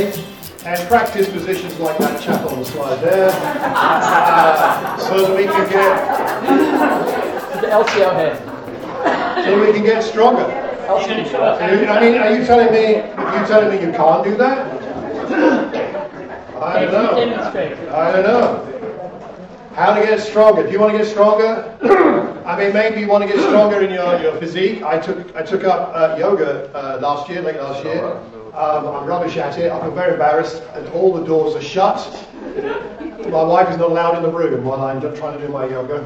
and practice positions like that chap on the slide there, so that we can get the LCL head, so we can get stronger. I mean, are you telling me you can't do that? I don't know. How to get stronger? Do you want to get stronger? I mean, maybe you want to get stronger in your physique. I took up yoga last year. I'm rubbish at it. I'm very embarrassed, and all the doors are shut. My wife is not allowed in the room while I'm trying to do my yoga.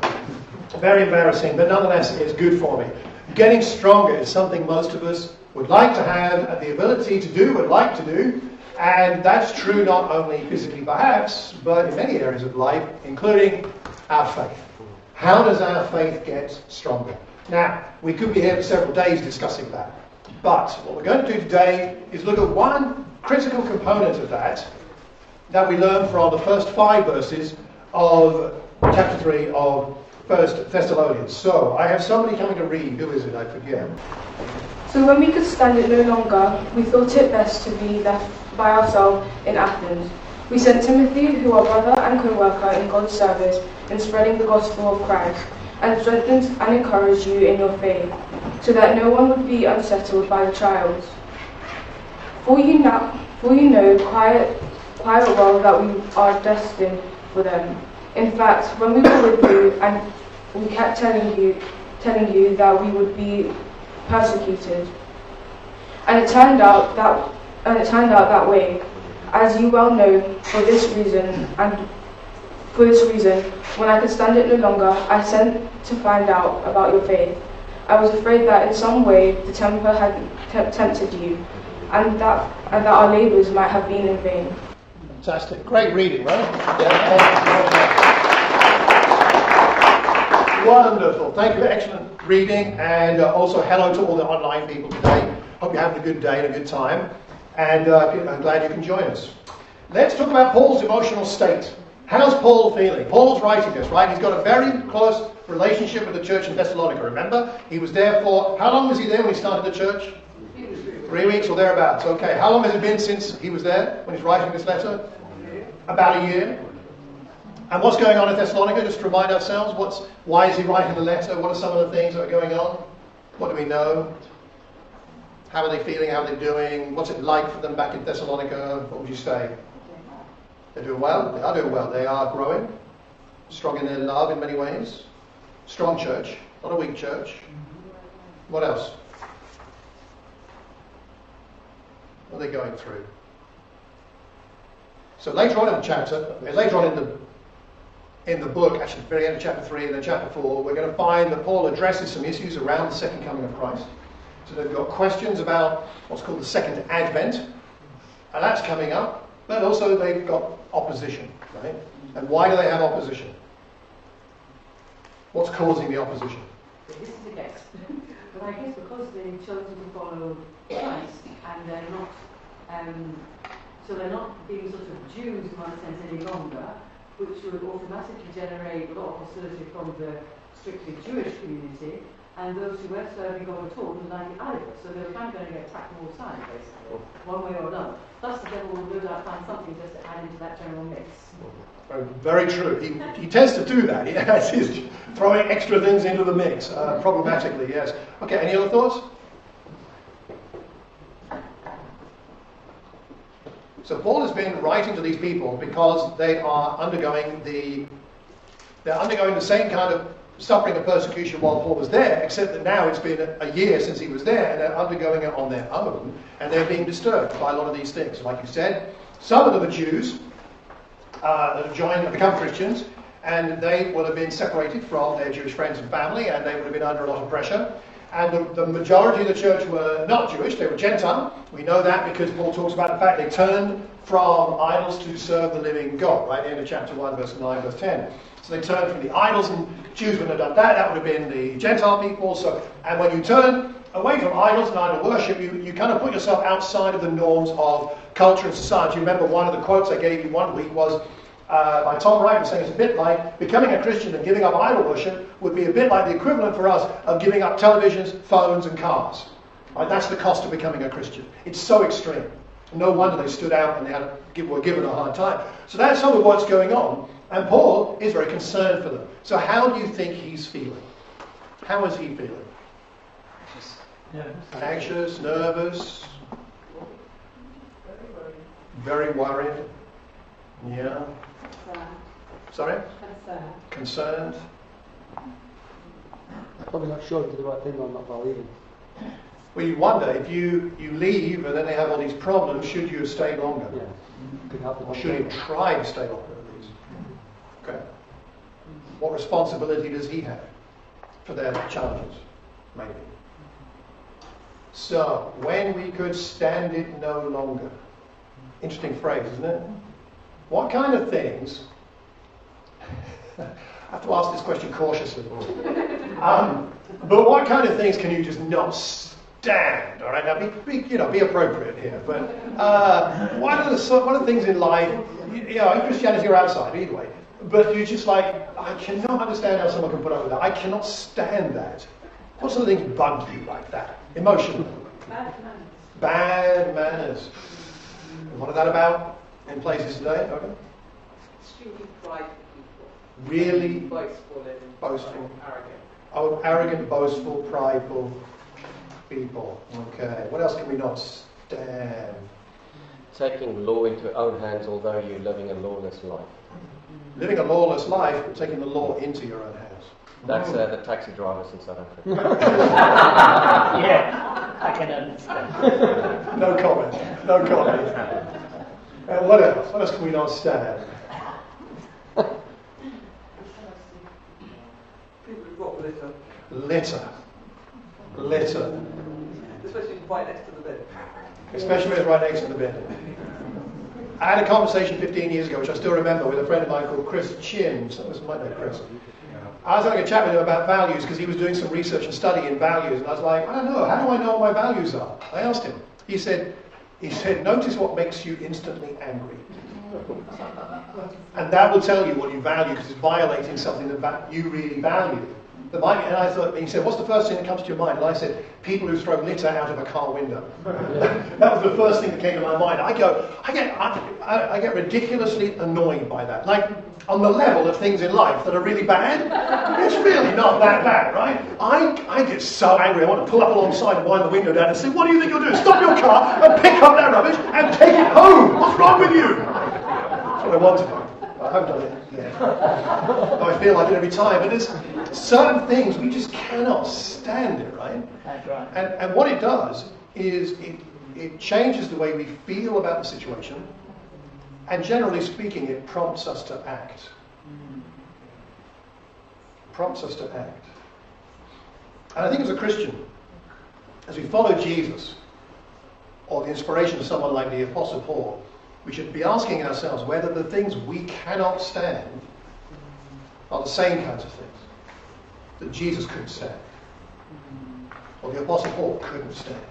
Very embarrassing, but nonetheless, it's good for me. Getting stronger is something most of us would like to have, and the ability to do, would like to do. And that's true not only physically perhaps, but in many areas of life, including our faith. How does our faith get stronger? Now, we could be here for several days discussing that. But what we're going to do today is look at one critical component of that we learn from the first 5 verses of chapter 3 of First Thessalonians. So, I have somebody coming to read. Who is it? I forget. So when we could stand it no longer, we thought it best to be left by ourselves in Athens. We sent Timothy, who our brother and co-worker in God's service in spreading the gospel of Christ, and strengthened and encouraged you in your faith, so that no one would be unsettled by the trials. For you know quite well that we are destined for them. In fact, when we were with you, and we kept telling you that we would be persecuted, and it turned out that way, as you well know. For this reason, when I could stand it no longer, I sent to find out about your faith. I was afraid that in some way the temper had tempted you, and that our labours might have been in vain. Fantastic, great reading, right? Yeah. Wonderful. Thank you, excellent reading, and also hello to all the online people today. Hope you're having a good day and a good time. And I'm glad you can join us. Let's talk about Paul's emotional state. How's Paul feeling? Paul's writing this, right? He's got a very close relationship with the church in Thessalonica, remember? He was there for, how long was he there when he started the church? 3 weeks or thereabouts. Okay, how long has it been since he was there when he's writing this letter? About a year. And what's going on in Thessalonica? Just to remind ourselves, why is he writing the letter? What are some of the things that are going on? What do we know? How are they feeling? How are they doing? What's it like for them back in Thessalonica? What would you say? They're doing well. They are doing well. They are growing. Strong in their love in many ways. Strong church. Not a weak church. What else? What are they going through? So later on in the book, actually the very end of chapter 3 and then chapter 4, we're going to find that Paul addresses some issues around the second coming of Christ. So they've got questions about what's called the second advent, and that's coming up, but also they've got opposition, right? And why do they have opposition? What's causing the opposition? This is the text. But I guess because they've chosen to follow Christ, and they're not, so they're not being sort of Jews in one sense any longer, which would automatically generate a lot of hostility from the strictly Jewish community. And those who weren't serving God at all were like the idol, so they were kind of going to get attacked all the time, basically, one way or another. Thus, the devil will no doubt find something just to add into that general mix. Very true. He tends to do that. He's throwing extra things into the mix, problematically, yes. Okay, any other thoughts? So Paul has been writing to these people because they are undergoing the same kind of suffering and persecution while Paul was there, except that now it's been a year since he was there, and they're undergoing it on their own, and they're being disturbed by a lot of these things. Like you said, some of them are Jews that have joined and become Christians, and they would have been separated from their Jewish friends and family, and they would have been under a lot of pressure. And the majority of the church were not Jewish, they were Gentile. We know that because Paul talks about the fact they turned from idols to serve the living God, right? The end of chapter 1, verse 9, verse 10. So they turned from the idols, and Jews wouldn't have done that. That would have been the Gentile people. So, and when you turn away from idols and idol worship, you kind of put yourself outside of the norms of culture and society. Remember, one of the quotes I gave you one week was by Tom Wright, was saying it's a bit like becoming a Christian and giving up idol worship would be a bit like the equivalent for us of giving up televisions, phones, and cars. Right? That's the cost of becoming a Christian. It's so extreme. No wonder they stood out and were given a hard time. So that's some of what's going on. And Paul is very concerned for them. So how do you think he's feeling? How is he feeling? Anxious, nervous, very worried. Yeah. Sorry? Concerned. Probably not sure if you do the right thing or not by leaving. Well, you wonder if you leave and then they have all these problems, should you have stayed longer? Yeah. Or should you have tried to stay longer at least? Okay. What responsibility does he have for their challenges? Maybe. So, when we could stand it no longer. Interesting phrase, isn't it? What kind of things... I have to ask this question cautiously. But what kind of things can you just not stand? All right, now be appropriate here. But what are the things in life? In Christianity or outside, either way. But you're just like, I cannot understand how someone can put up with that. I cannot stand that. What sort of things bug you like that? Emotionally. Bad manners. And what is that about in places today? Okay. Stupid pride. Really boastful, arrogant. Oh, arrogant, boastful, prideful people. Okay, what else can we not stand? Taking law into our own hands, although you're living a lawless life. Living a lawless life, but taking the law into your own hands. That's the taxi drivers in South Africa. Yeah, I can understand. No comment. And what else? What else can we not stand? Litter. Especially right next to the bed. I had a conversation 15 years ago, which I still remember, with a friend of mine called Chris Chin. Some of us might know Chris. I was having a chat with him about values because he was doing some research and study in values, and I was like, I don't know, how do I know what my values are? I asked him. He said, notice what makes you instantly angry. And that will tell you what you value, because it's violating something that you really value. And I thought, he said, what's the first thing that comes to your mind? And I said, people who throw litter out of a car window. That was the first thing that came to my mind. I get ridiculously annoyed by that. Like, on the level of things in life that are really bad, it's really not that bad, right? I get so angry, I want to pull up alongside and wind the window down and say, what do you think you're doing? Stop your car and pick up that rubbish and take it home. What's wrong with you? That's what I want to do. I haven't done it yet. I feel like it every time. But there's certain things we just cannot stand it, right? That's right. And what it does is it changes the way we feel about the situation. And generally speaking, it prompts us to act. And I think as a Christian, as we follow Jesus, or the inspiration of someone like the Apostle Paul, we should be asking ourselves whether the things we cannot stand are the same kinds of things that Jesus couldn't stand, or the Apostle Paul couldn't stand.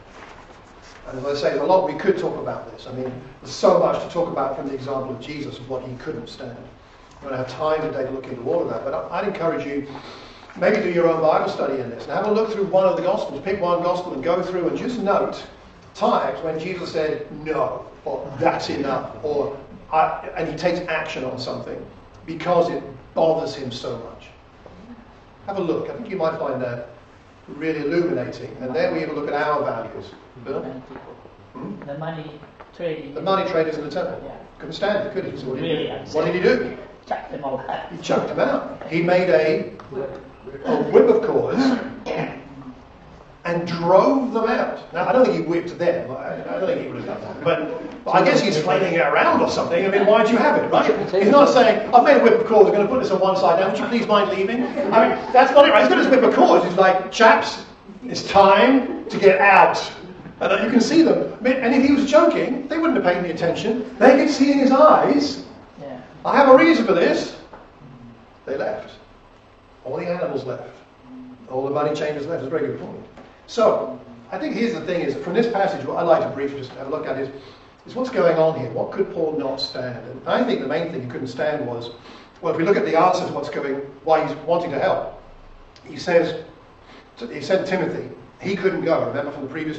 And as I say, there's a lot we could talk about this. I mean, there's so much to talk about from the example of Jesus of what he couldn't stand. We don't have time today to look into all of that, but I'd encourage you, maybe do your own Bible study in this, and have a look through one of the Gospels. Pick one Gospel and go through and just note times when Jesus said, no, or that's enough, or and he takes action on something because it bothers him so much. Have a look. I think you might find that really illuminating. And then we have a look at our values. Bill? The money trading. The money traders in the temple. Yeah. Couldn't stand it, could he? So what did he do? Chucked them all out. He chucked them out. He made a whip of cords and drove them out. Now, I don't think he whipped them. I don't think he would have done that. But I guess he's flailing it around or something. I mean, why do you have it, right? He's not saying, I've made a whip of cords, I'm going to put this on one side now, would you please mind leaving? I mean, that's not it, right? He's got his whip of cords. He's like, chaps, it's time to get out. And you can see them. And if he was joking, they wouldn't have paid any attention. They could see in his eyes, I have a reason for this. They left. All the animals left. All the money changers left. It's a very good point. So, I think here's the thing is, from this passage, what I'd like to briefly just have a look at is what's going on here. What could Paul not stand? And I think the main thing he couldn't stand was, well, if we look at the answer to why he's wanting to help, he said to Timothy, He couldn't go. Remember from the previous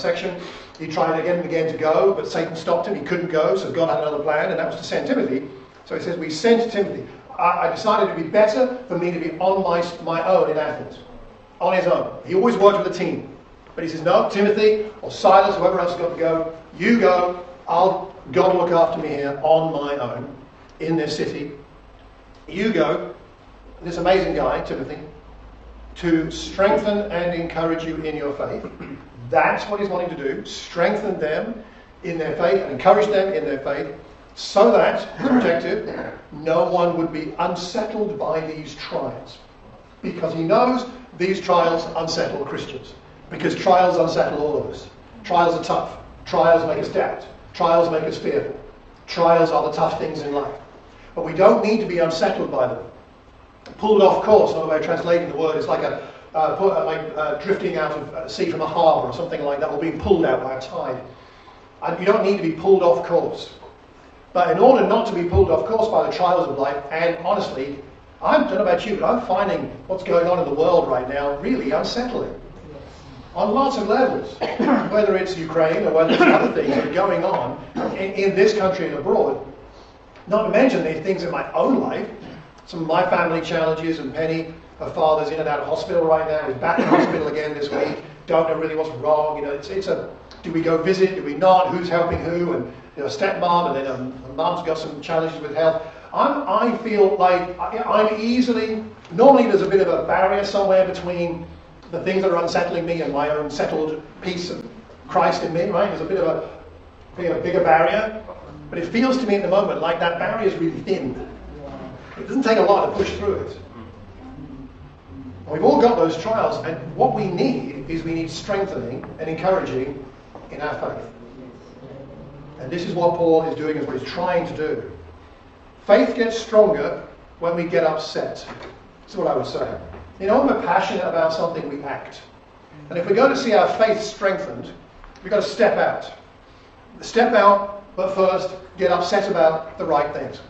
section? He tried again and again to go, but Satan stopped him. He couldn't go, so God had another plan, and that was to send Timothy. So he says, we sent Timothy. I decided it would be better for me to be on my own in Athens. On his own. He always worked with a team. But he says, no, Timothy or Silas, whoever else has got to go, you go. God will look after me here on my own in this city. You go, this amazing guy, Timothy, to strengthen and encourage you in your faith. That's what he's wanting to do. Strengthen them in their faith and encourage them in their faith, so that, good objective, no one would be unsettled by these trials. Because he knows these trials unsettle Christians. Because trials unsettle all of us. Trials are tough. Trials make us doubt. Trials make us fearful. Trials are the tough things in life. But we don't need to be unsettled by them. Pulled off course, another way of translating the word, is like drifting out of sea from a harbour or something like that, or being pulled out by a tide. And you don't need to be pulled off course. But in order not to be pulled off course by the trials of life, and honestly, I don't know about you, but I'm finding what's going on in the world right now really unsettling. On lots of levels, whether it's Ukraine or whether it's other things that are going on in this country and abroad, not to mention the things in my own life, some of my family challenges, and Penny, her father's in and out of hospital right now, is back in hospital again this week, don't know really what's wrong, you know, it's do we go visit, do we not, who's helping who, and you know, stepmom, and then her mum's got some challenges with health. I feel like I'm easily, normally there's a bit of a barrier somewhere between the things that are unsettling me and my own settled peace of Christ in me, right? There's a bit of a bigger barrier. But it feels to me at the moment like that barrier is really thin. It doesn't take a lot to push through it. And we've all got those trials, and what we need is we need strengthening and encouraging in our faith. And this is what Paul is doing, is what he's trying to do. Faith gets stronger when we get upset. That's what I would say. You know, when we're passionate about something, we act. And if we're going to see our faith strengthened, we've got to step out. Step out, but first get upset about the right things.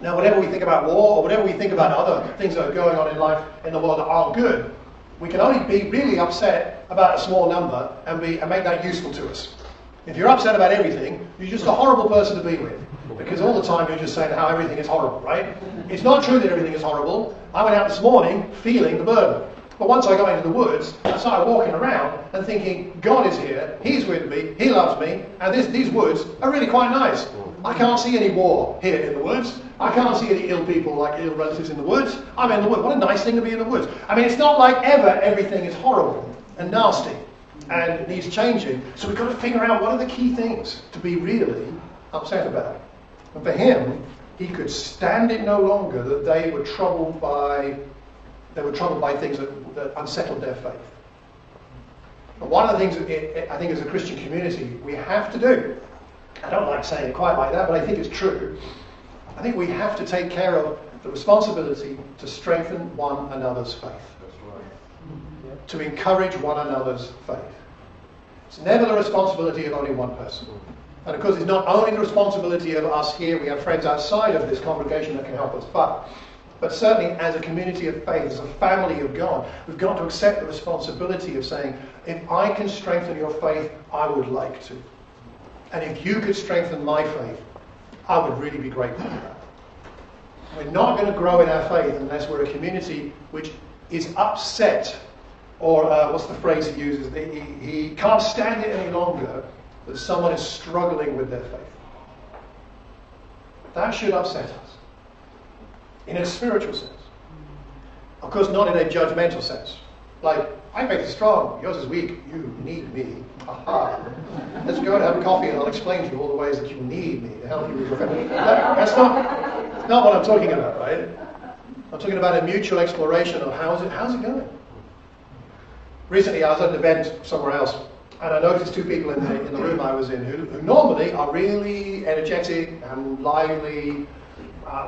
Now, whatever we think about war, or whatever we think about other things that are going on in life in the world that aren't good, we can only be really upset about a small number and make that useful to us. If you're upset about everything, you're just a horrible person to be with. Because all the time you're just saying how everything is horrible, right? It's not true that everything is horrible. I went out this morning feeling the burden. But once I got into the woods, I started walking around and thinking, God is here, He's with me, He loves me, and these woods are really quite nice. I can't see any war here in the woods. I can't see any ill people, like ill relatives in the woods. I'm in the woods. What a nice thing to be in the woods. I mean, it's not like ever everything is horrible and nasty and needs changing. So we've got to figure out what are the key things to be really upset about. And for him, he could stand it no longer that they were troubled by things that unsettled their faith. And one of the things that I think as a Christian community we have to do, I don't like saying it quite like that, but I think it's true, I think we have to take care of the responsibility to strengthen one another's faith. That's right. To encourage one another's faith. It's never the responsibility of only one person. And of course, it's not only the responsibility of us here, we have friends outside of this congregation that can help us, but certainly as a community of faith, as a family of God, we've got to accept the responsibility of saying, if I can strengthen your faith, I would like to. And if you could strengthen my faith, I would really be grateful for that. We're not going to grow in our faith unless we're a community which is upset, or what's the phrase he uses, he can't stand it any longer, that someone is struggling with their faith. That should upset us, in a spiritual sense. Of course, not in a judgmental sense. Like, my faith is strong, yours is weak, you need me. Aha. Let's go and have a coffee and I'll explain to you all the ways that you need me to help you with your faith. That's not what I'm talking about, right? I'm talking about a mutual exploration of how's it going? Recently, I was at an event somewhere else, and I noticed two people in the room I was in who normally are really energetic and lively,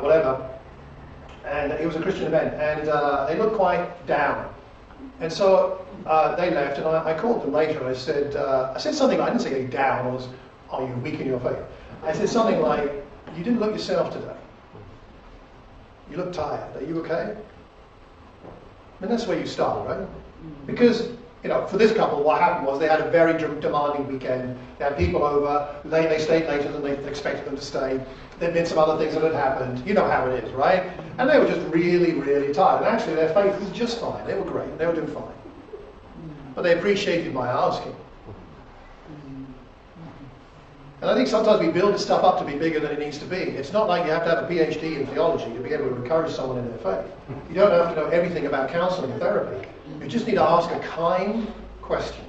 whatever. And it was a Christian event, and they looked quite down. And so they left, and I called them later, and I said something, I didn't say down, are you weak in your faith? I said something like, you didn't look yourself today. You look tired. Are you okay? And that's where you start, right? Because you know, for this couple, what happened was they had a very demanding weekend. They had people over. They stayed later than they expected them to stay. There'd been some other things that had happened. You know how it is, right? And they were just really, really tired. And actually, their faith was just fine. They were great. They were doing fine. But they appreciated my asking. And I think sometimes we build this stuff up to be bigger than it needs to be. It's not like you have to have a PhD in theology to be able to encourage someone in their faith. You don't have to know everything about counseling and therapy. You just need to ask a kind question.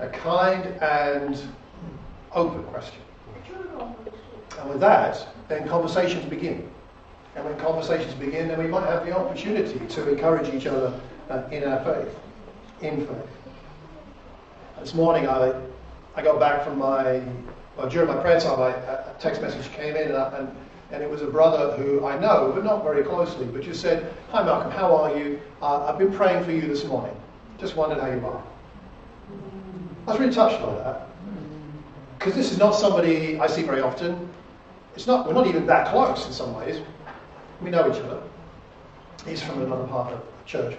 A kind and open question. And with that, then conversations begin. And when conversations begin, then we might have the opportunity to encourage each other in our faith. In faith. This morning I got back from during my prayer time, a text message came in, and it was a brother who I know, but not very closely, but just said, "Hi Malcolm, how are you? I've been praying for you this morning. Just wondered how you are." I was really touched by that. Because this is not somebody I see very often. It's not, we're not even that close in some ways. We know each other. He's from another part of the church.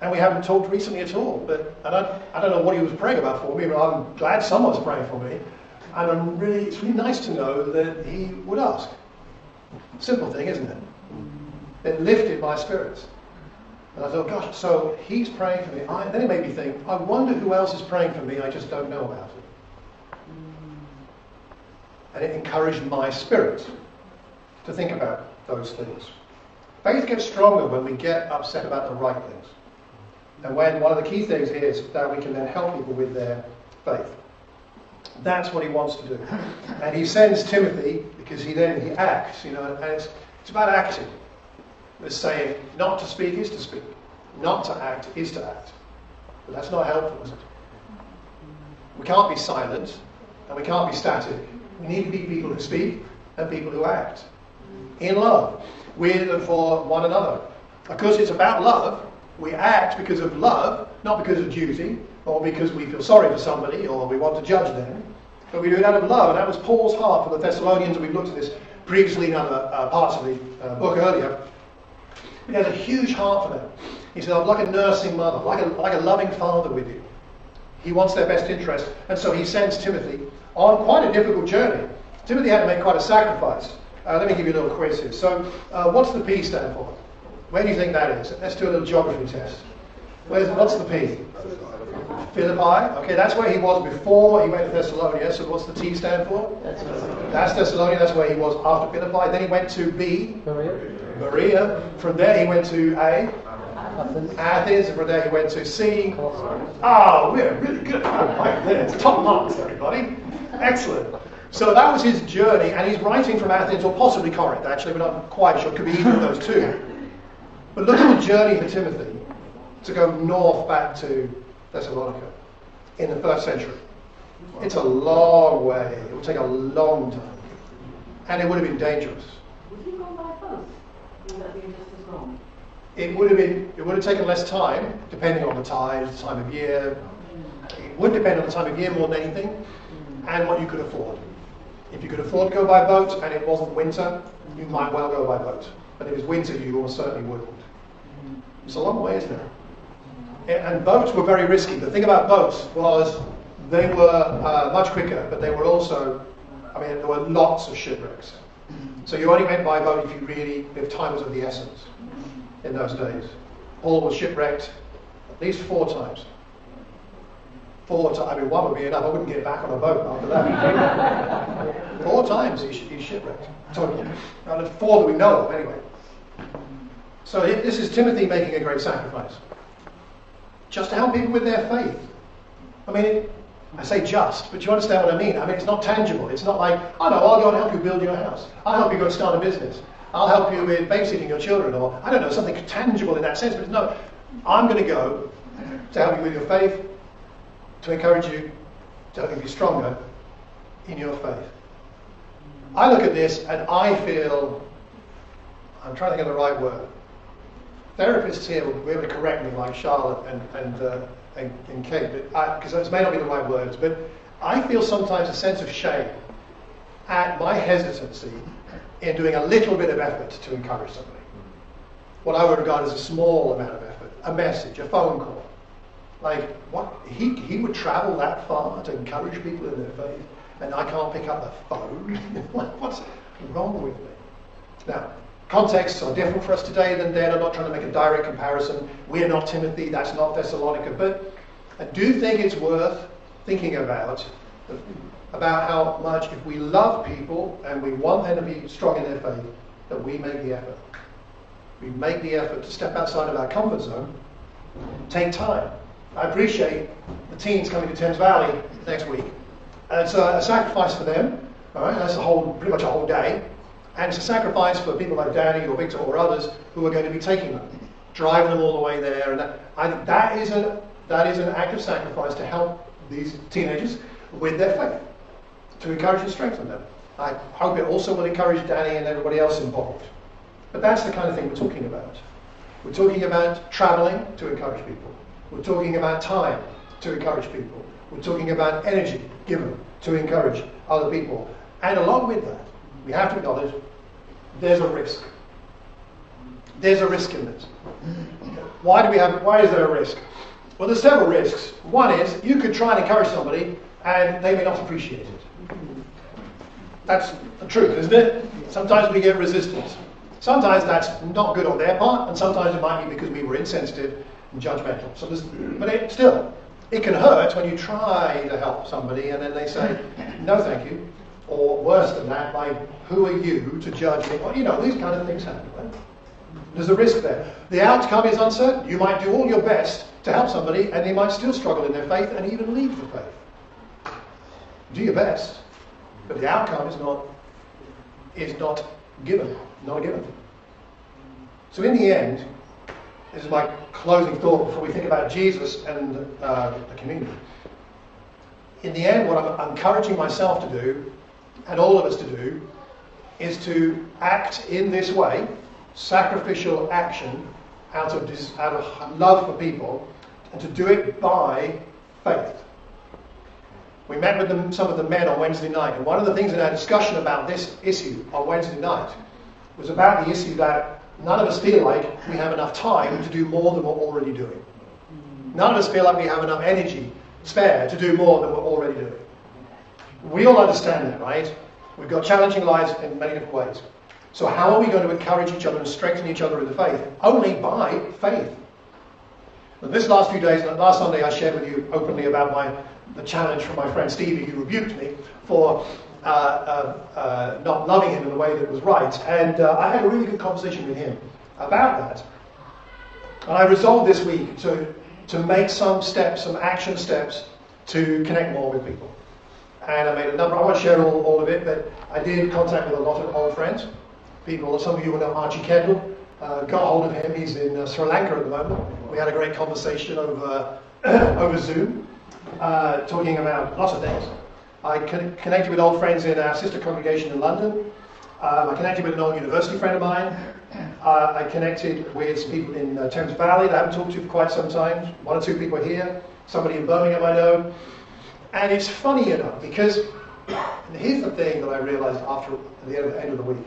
And we haven't talked recently at all, and I don't know what he was praying about for me, but I'm glad someone's praying for me, and it's really nice to know that he would ask. Simple thing, isn't it? It lifted my spirits, and I thought, gosh, so he's praying for me. Then it made me think, I wonder who else is praying for me. I just don't know about it, and it encouraged my spirit to think about those things. Faith gets stronger when we get upset about the right things. And when one of the key things is that we can then help people with their faith. That's what he wants to do. And he sends Timothy because he acts, you know, and it's about acting. It's saying not to speak is to speak. Not to act is to act. But that's not helpful, is it? We can't be silent and we can't be static. We need to be people who speak and people who act. In love, with and for one another. Because it's about love. We act because of love, not because of duty, or because we feel sorry for somebody, or we want to judge them. But we do it out of love, and that was Paul's heart for the Thessalonians, and we've looked at this previously in other parts of the book earlier. He had a huge heart for them. He said, I'm like a nursing mother, like a loving father with you. He wants their best interest, and so he sends Timothy on quite a difficult journey. Timothy had to make quite a sacrifice. Let me give you a little quiz here. So, what's the P stand for? Where do you think that is? Let's do a little geography test. What's the P? Philippi. Okay, that's where he was before he went to Thessalonica. So what's the T stand for? That's Thessalonica. That's where he was after Philippi. Then he went to B. Maria. From there he went to A. Athens. And from there he went to C. Oh, we're really good. Right there. It's top marks, everybody. Excellent. So that was his journey, and he's writing from Athens or possibly Corinth. Actually, we're not quite sure. It could be either of those two. But look at the journey for Timothy to go north back to Thessalonica in the first century. It's a long way. It would take a long time. And it would have been dangerous. Would he go by boat? Would that be just as long? It would have taken less time, depending on the tides, the time of year. It would depend on the time of year more than anything, and what you could afford. If you could afford to go by boat and it wasn't winter, you might well go by boat. But if it was winter, you almost certainly wouldn't. It's a long way, isn't it? And boats were very risky. The thing about boats was they were much quicker, but they were also, there were lots of shipwrecks. So you only went by boat if time was of the essence in those days. Paul was shipwrecked at least 4 times. 4 times, one would be enough. I wouldn't get back on a boat after that. 4 times he shipwrecked. Totally. And 4 that we know of, anyway. So this is Timothy making a great sacrifice. Just to help people with their faith. I say just, but you understand what I mean. It's not tangible. It's not like, I'll go and help you build your house. I'll help you go and start a business. I'll help you with babysitting your children. Or, something tangible in that sense. But no, I'm going to go to help you with your faith, to encourage you, to help you be stronger in your faith. I look at this and I feel, I'm trying to think of the right word. Therapists here will be able to correct me, like Charlotte and Kate, because those may not be the right words, but I feel sometimes a sense of shame at my hesitancy in doing a little bit of effort to encourage somebody. What I would regard as a small amount of effort. a message, a phone call. Like, what? He would travel that far to encourage people in their faith, and I can't pick up the phone? What's wrong with me? Now, contexts are different for us today than then. I'm not trying to make a direct comparison. We're not Timothy, that's not Thessalonica. But I do think it's worth thinking about how much, if we love people and we want them to be strong in their faith, that we make the effort. We make the effort to step outside of our comfort zone, take time. I appreciate the teens coming to Thames Valley next week. And it's a sacrifice for them. All right? That's pretty much a whole day. And it's a sacrifice for people like Danny or Victor or others who are going to be taking them, driving them all the way there. And I think that is an act of sacrifice to help these teenagers with their faith, to encourage and strengthen them. I hope it also will encourage Danny and everybody else involved. But that's the kind of thing we're talking about. We're talking about traveling to encourage people. We're talking about time to encourage people. We're talking about energy given to encourage other people. And along with that, we have to acknowledge there's a risk. There's a risk in this. Why is there a risk? Well, there's several risks. One is you could try and encourage somebody and they may not appreciate it. That's the truth, isn't it? Sometimes we get resistance. Sometimes that's not good on their part, and sometimes it might be because we were insensitive and judgmental. So it can hurt when you try to help somebody and then they say, no thank you, or worse than that, like, who are you to judge me? Well, these kind of things happen, right? There's a risk there. The outcome is uncertain. You might do all your best to help somebody and they might still struggle in their faith and even leave the faith. Do your best, but the outcome is not given. So in the end, this is my closing thought before we think about Jesus and the community. In the end, what I'm encouraging myself to do, and all of us to do, is to act in this way, sacrificial action, out of love for people, and to do it by faith. We met with some of the men on Wednesday night, and one of the things in our discussion about this issue on Wednesday night was about the issue that none of us feel like we have enough time to do more than we're already doing. None of us feel like we have enough energy spare to do more than we're already doing. We all understand that, right? We've got challenging lives in many different ways. So how are we going to encourage each other and strengthen each other in the faith? Only by faith. And this last Sunday, I shared with you openly about the challenge from my friend Stevie, who rebuked me for not loving him in the way that was right. And I had a really good conversation with him about that. And I resolved this week to make some action steps to connect more with people. And I made a number. I won't share all of it, but I did contact with a lot of old friends, people. Some of you will know Archie Kendall. Got hold of him. He's in Sri Lanka at the moment. We had a great conversation over Zoom, talking about lots of things. I connected with old friends in our sister congregation in London. I connected with an old university friend of mine. I connected with some people in Thames Valley that I haven't talked to for quite some time. One or two people here. Somebody in Birmingham I know. And it's funny enough because, and here's the thing that I realized at the end of the week.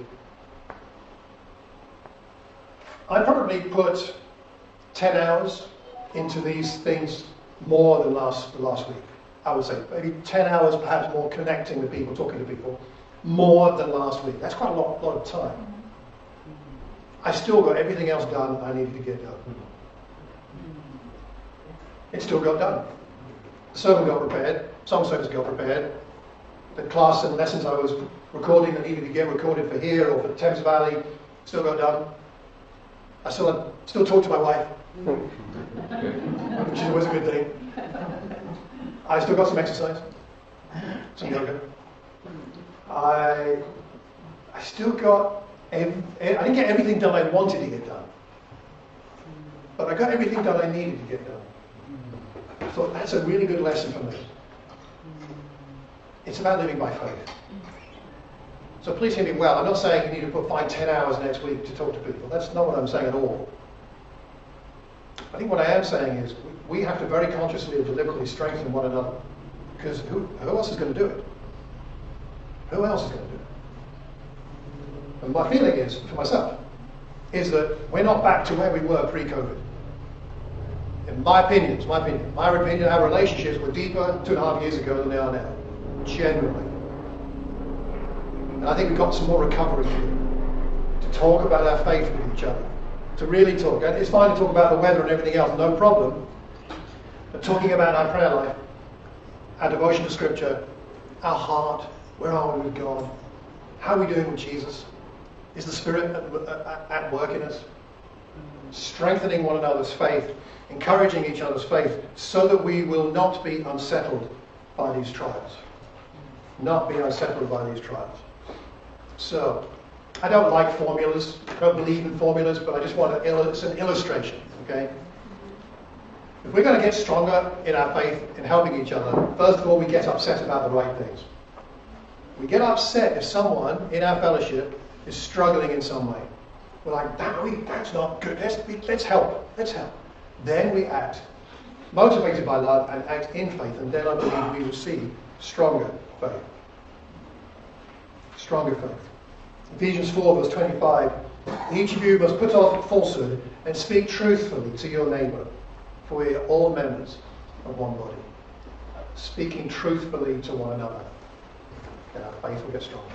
I probably put 10 hours into these things more than the last week. I would say maybe 10 hours perhaps more connecting with people, talking to people, more than last week. That's quite a lot of time. I still got everything else done I needed to get done. It still got done. The sermon got prepared, song service got prepared, the class and lessons I was recording that needed to get recorded for here or for Thames Valley still got done. I still talk to my wife, which is always a good thing. I still got some exercise, some yoga. I still got, I didn't get everything done I wanted to get done, but I got everything done I needed to get done. I thought that's a really good lesson for me. It's about living by faith. So please hear me well. I'm not saying you need to put 5-10 hours next week to talk to people. That's not what I'm saying at all. I think what I am saying is we have to very consciously and deliberately strengthen one another, because who else is going to do it? Who else is going to do it? And my feeling is, for myself, is that we're not back to where we were pre-COVID. in my opinion, it's my opinion, our relationships were deeper 2.5 years ago than they are now, generally. And I think we've got some more recovery here, to talk about our faith with each other, to really talk. And it's fine to talk about the weather and everything else, no problem. But talking about our prayer life, our devotion to Scripture, our heart, where are we with God, how are we doing with Jesus, is the Spirit at work in us, strengthening one another's faith, encouraging each other's faith, so that we will not be unsettled by these trials. Not be unsettled by these trials. So, I don't like formulas, I don't believe in formulas, but I just want to, it's an illustration, okay? If we're going to get stronger in our faith in helping each other, first of all, we get upset about the right things. We get upset if someone in our fellowship is struggling in some way. We're like, that's not good, let's help. Then we act, motivated by love, and act in faith, and then I believe we will see stronger faith. Stronger faith. Ephesians 4, verse 25, each of you must put off falsehood and speak truthfully to your neighbour, for we are all members of one body. Speaking truthfully to one another, and our faith will get stronger.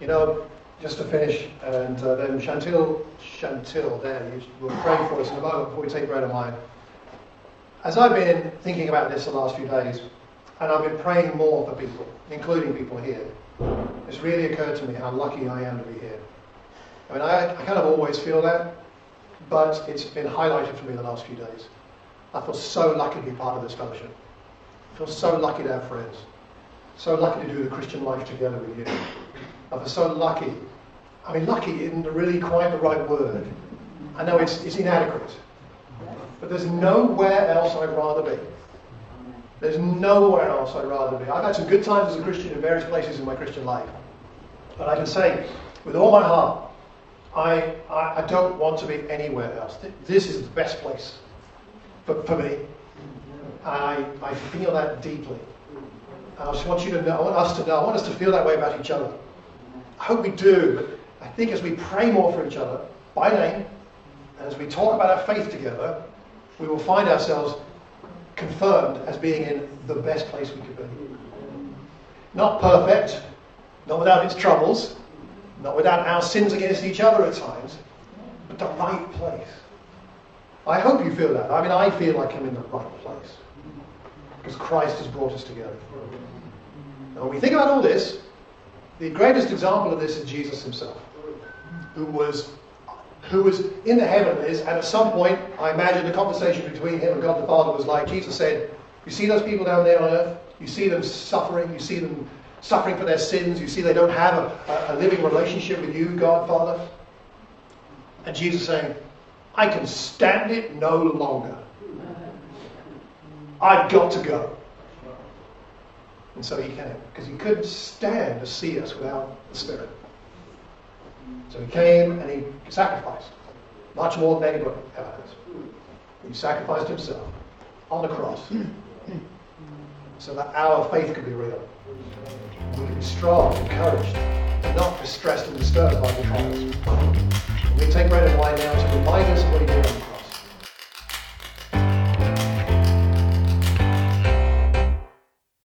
You know, just to finish, and then Chantil there, you will pray for us in a moment before we take bread and wine. As I've been thinking about this the last few days, and I've been praying more for people, including people here, it's really occurred to me how lucky I am to be here. I mean, I kind of always feel that, but it's been highlighted for me the last few days. I feel so lucky to be part of this fellowship. I feel so lucky to have friends. So lucky to do the Christian life together with you. I feel so lucky. I mean, lucky isn't really quite the right word. I know it's inadequate. But there's nowhere else I'd rather be. There's nowhere else I'd rather be. I've had some good times as a Christian in various places in my Christian life. But I can say, with all my heart, I don't want to be anywhere else. This is the best place for me. I feel that deeply. And I just want you to know, I want us to know, I want us to feel that way about each other. I hope we do. But I think as we pray more for each other, by name, and as we talk about our faith together, we will find ourselves confirmed as being in the best place we could be. Not perfect, not without its troubles, not without our sins against each other at times, but the right place. I hope you feel that. I mean, I feel like I'm in the right place, because Christ has brought us together. And when we think about all this, the greatest example of this is Jesus himself, who was in the heavenlies, and at some point, I imagine the conversation between him and God the Father was like, Jesus said, you see those people down there on earth? You see them suffering for their sins, you see they don't have a living relationship with you, God Father. And Jesus saying, I can stand it no longer. I've got to go. And so he came, because he couldn't stand to see us without the Spirit. So he came and he sacrificed, much more than anybody ever has. He sacrificed himself on the cross so that our faith could be real. We could be strong, encouraged, and not distressed and disturbed by the trials. We take bread and wine now to remind us of what he did.